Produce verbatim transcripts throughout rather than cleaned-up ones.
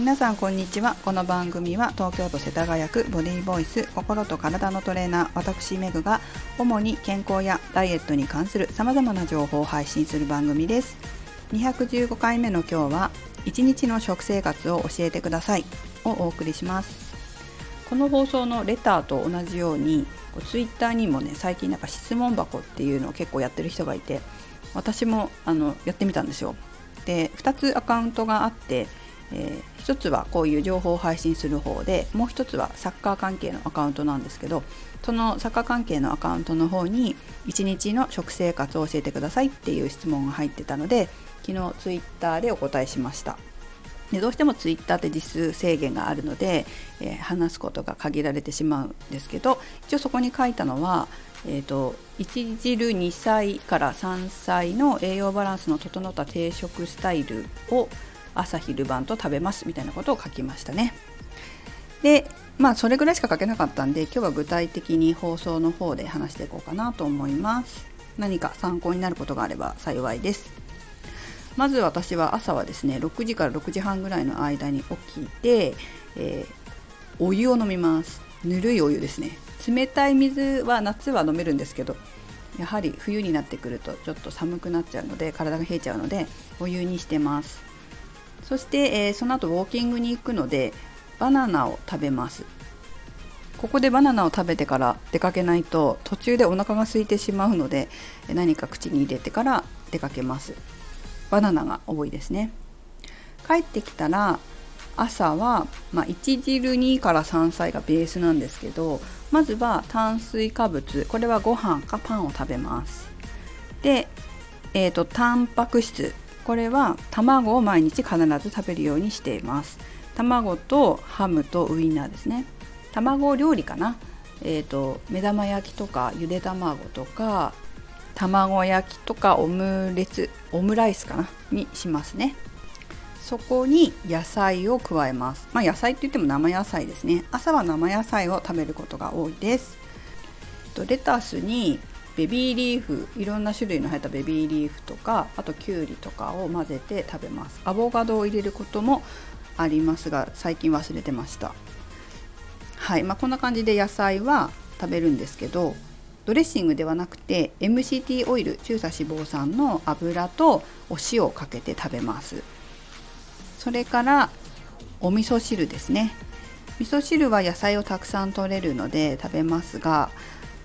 皆さんこんにちは。この番組は東京都世田谷区ボディボイス心と体のトレーナー私メグが主に健康やダイエットに関するさまざまな情報を配信する番組です。にひゃくじゅうごかいめの今日はいちにちの食生活を教えてくださいをお送りします。この放送のレターと同じようにツイッターにもね、最近なんか質問箱っていうのを結構やってる人がいて、私もあのやってみたんですよ。で、ふたつアカウントがあって、えー、ひとつはこういう情報を配信する方で、もうひとつはサッカー関係のアカウントなんですけど、そのサッカー関係のアカウントの方にいちにちの食生活を教えてくださいっていう質問が入ってたので、昨日ツイッターでお答えしました。で、どうしてもツイッターって実数制限があるので、えー、話すことが限られてしまうんですけど、一応そこに書いたのは、えーと、著にさいからさんさいの栄養バランスの整った定食スタイルを朝昼晩と食べますみたいなことを書きましたね。で、まあそれぐらいしか書けなかったんで、今日は具体的に放送の方で話していこうかなと思います。何か参考になることがあれば幸いです。まず私は朝はですね、ろくじからろくじはんぐらいの間に起きて、えー、お湯を飲みます。ぬるいお湯ですね。冷たい水は夏は飲めるんですけど、やはり冬になってくるとちょっと寒くなっちゃうので、体が冷えちゃうのでお湯にしてます。そして、えー、その後ウォーキングに行くのでバナナを食べます。ここでバナナを食べてから出かけないと途中でお腹が空いてしまうので、何か口に入れてから出かけます。バナナが多いですね。帰ってきたら朝は、まあ、いちじるにからさんさいがベースなんですけど、まずは炭水化物、これはご飯かパンを食べます。で、えーと、タンパク質、これは卵を毎日必ず食べるようにしています。卵とハムとウインナーですね。卵料理かな、えーと、目玉焼きとかゆで卵とか卵焼きとかオムレツ、オムライスかなにしますね。そこに野菜を加えます。まあ野菜って言っても生野菜ですね。朝は生野菜を食べることが多いです。レタスにベビーリーフ、いろんな種類の入ったベビーリーフとか、あときゅうりとかを混ぜて食べます。アボカドを入れることもありますが、最近忘れてました。はい、まあこんな感じで野菜は食べるんですけど、ドレッシングではなくて エムシーティー オイル、中鎖脂肪酸の油とお塩をかけて食べます。それからお味噌汁ですね。味噌汁は野菜をたくさん摂れるので食べますが、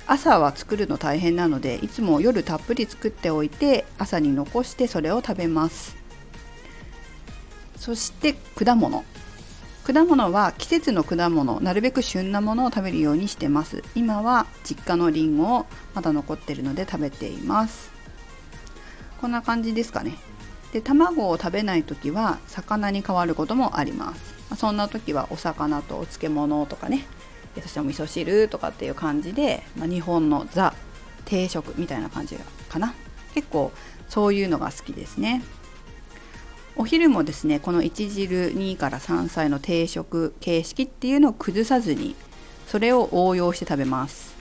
朝は作るの大変なので、いつも夜たっぷり作っておいて朝に残してそれを食べます。そして果物果物は季節の果物、なるべく旬なものを食べるようにしてます。今は実家のリンゴをまだ残ってるので食べています。こんな感じですかね。で、卵を食べないときは魚に変わることもあります。そんなときはお魚とお漬物とかね、そしてお味噌汁とかっていう感じで、まあ、日本のザ定食みたいな感じかな。結構そういうのが好きですね。お昼もですね、このいちじるにからさんさいの定食形式っていうのを崩さずに、それを応用して食べます。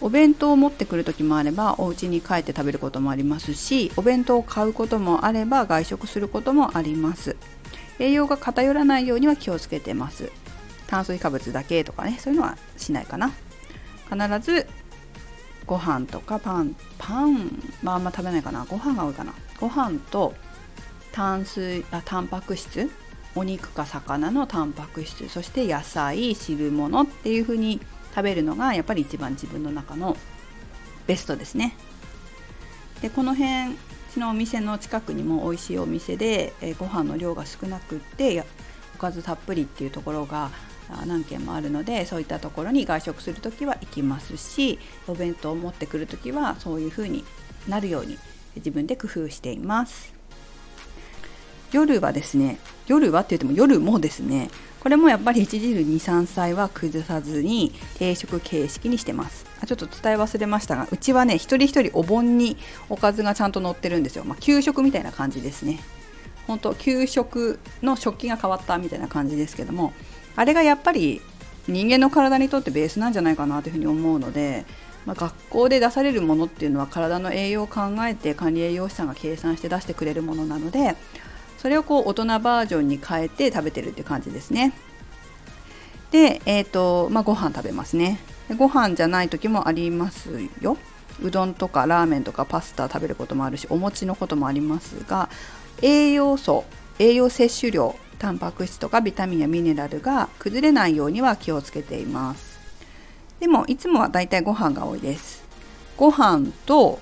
お弁当を持ってくる時もあれば、お家に帰って食べることもありますし、お弁当を買うこともあれば外食することもあります。栄養が偏らないようには気をつけてます。炭水化物だけとかね、そういうのはしないかな。必ずご飯とかパンパンまああんま食べないかな。ご飯が多いかな。ご飯と炭水あタンパク質、お肉か魚のタンパク質、そして野菜、汁物っていう風に食べるのがやっぱり一番自分の中のベストですね。で、この辺うちのお店の近くにも美味しいお店で、えご飯の量が少なくっておかずたっぷりっていうところが何軒もあるので、そういったところに外食するときは行きますし、お弁当を持ってくるときはそういう風になるように自分で工夫しています。夜はですね、夜はって言っても夜もですね、これもやっぱりいちじるに、さんさいは崩さずに定食形式にしてます。あ、ちょっと伝え忘れましたが、うちはね、一人一人お盆におかずがちゃんと載ってるんですよ。まあ、給食みたいな感じですね。本当給食の食器が変わったみたいな感じですけども、あれがやっぱり人間の体にとってベースなんじゃないかなというふうに思うので、まあ、学校で出されるものっていうのは体の栄養を考えて管理栄養士さんが計算して出してくれるものなので、それをこう大人バージョンに変えて食べてるっていう感じですね。で、えーとまあ、ご飯食べますね。ご飯じゃない時もありますよ。うどんとかラーメンとかパスタ食べることもあるし、お餅のこともありますが、栄養素、栄養摂取量、タンパク質とかビタミンやミネラルが崩れないようには気をつけています。でもいつもはだいたいご飯が多いです。ご飯と、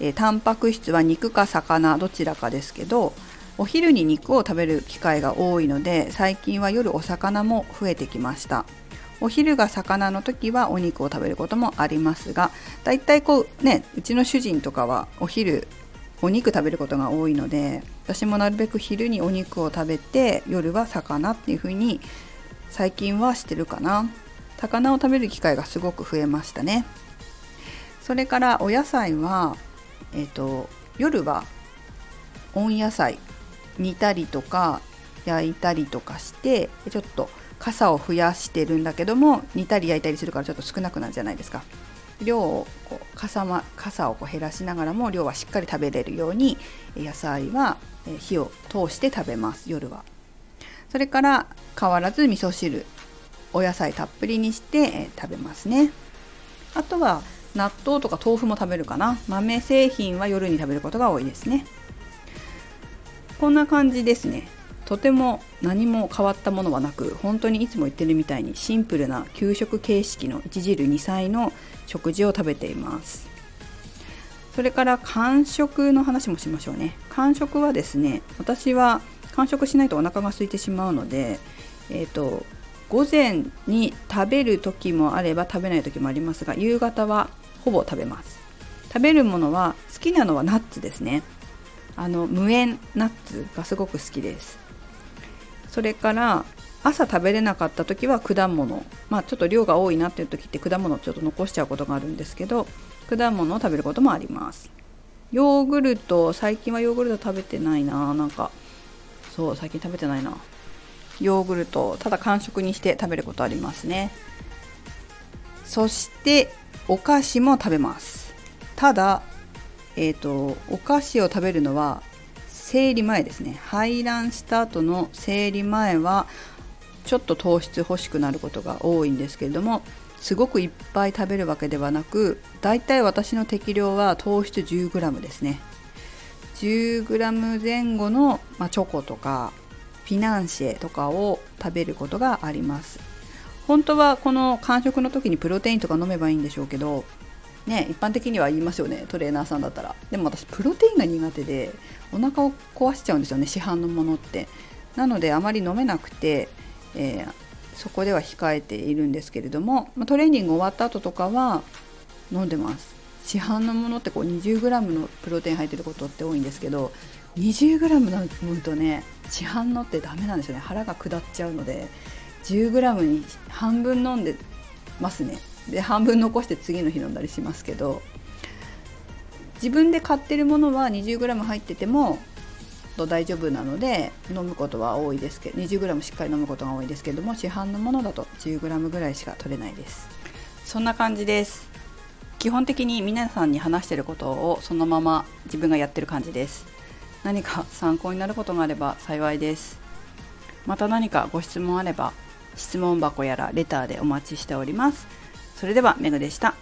えー、タンパク質は肉か魚どちらかですけど、お昼に肉を食べる機会が多いので、最近は夜お魚も増えてきました。お昼が魚の時はお肉を食べることもありますが、だいたいこうね、うちの主人とかはお昼お肉食べることが多いので、私もなるべく昼にお肉を食べて夜は魚っていう風に最近はしてるかな。魚を食べる機会がすごく増えましたね。それからお野菜は、えーと、夜は温野菜煮たりとか焼いたりとかして、ちょっと傘を増やしてるんだけども、煮たり焼いたりするからちょっと少なくなるじゃないですか。量をこう 傘, ま傘をこう減らしながらも量はしっかり食べれるように、野菜は火を通して食べます夜は。それから変わらず味噌汁、お野菜たっぷりにして食べますね。あとは納豆とか豆腐も食べるかな。豆製品は夜に食べることが多いですね。こんな感じですね。とても何も変わったものはなく、本当にいつも言ってるみたいにシンプルな給食形式の一汁二菜の食事を食べています。それから間食の話もしましょうね。間食はですね、私は間食しないとお腹が空いてしまうので、えーと、午前に食べる時もあれば食べない時もありますが、夕方はほぼ食べます。食べるものは、好きなのはナッツですね。あの無塩ナッツがすごく好きです。それから朝食べれなかった時は果物、まあちょっと量が多いなっていう時って果物をちょっと残しちゃうことがあるんですけど、果物を食べることもあります。ヨーグルト、最近はヨーグルト食べてないな、なんかそう最近食べてないな。ヨーグルトただ間食にして食べることありますね。そしてお菓子も食べます。ただえーと、お菓子を食べるのは生理前ですね。排卵した後の生理前はちょっと糖質欲しくなることが多いんですけれども、すごくいっぱい食べるわけではなく、だいたい私の適量は糖質 じゅうグラム ですね。じゅうグラム 前後の、まあ、チョコとかフィナンシェとかを食べることがあります。本当はこの間食の時にプロテインとか飲めばいいんでしょうけどね、一般的には言いますよね、トレーナーさんだったら。でも私プロテインが苦手でお腹を壊しちゃうんですよね、市販のものって。なのであまり飲めなくて、えー、そこでは控えているんですけれども、トレーニング終わった後とかは飲んでます。市販のものってこう にじゅうグラム のプロテイン入ってることって多いんですけど、 にじゅうグラム 飲むとね、市販のってダメなんですよね。腹が下っちゃうので じゅうグラム に半分飲んでますね。で半分残して次の日飲んだりしますけど、自分で買ってるものは にじゅうグラム 入ってても大丈夫なので飲むことは多いですけど、 にじゅうグラム しっかり飲むことが多いですけども、市販のものだと じゅうグラム ぐらいしか取れないです。そんな感じです。基本的に皆さんに話してることをそのまま自分がやってる感じです。何か参考になることがあれば幸いです。また何かご質問あれば質問箱やらレターでお待ちしております。それではメグでした。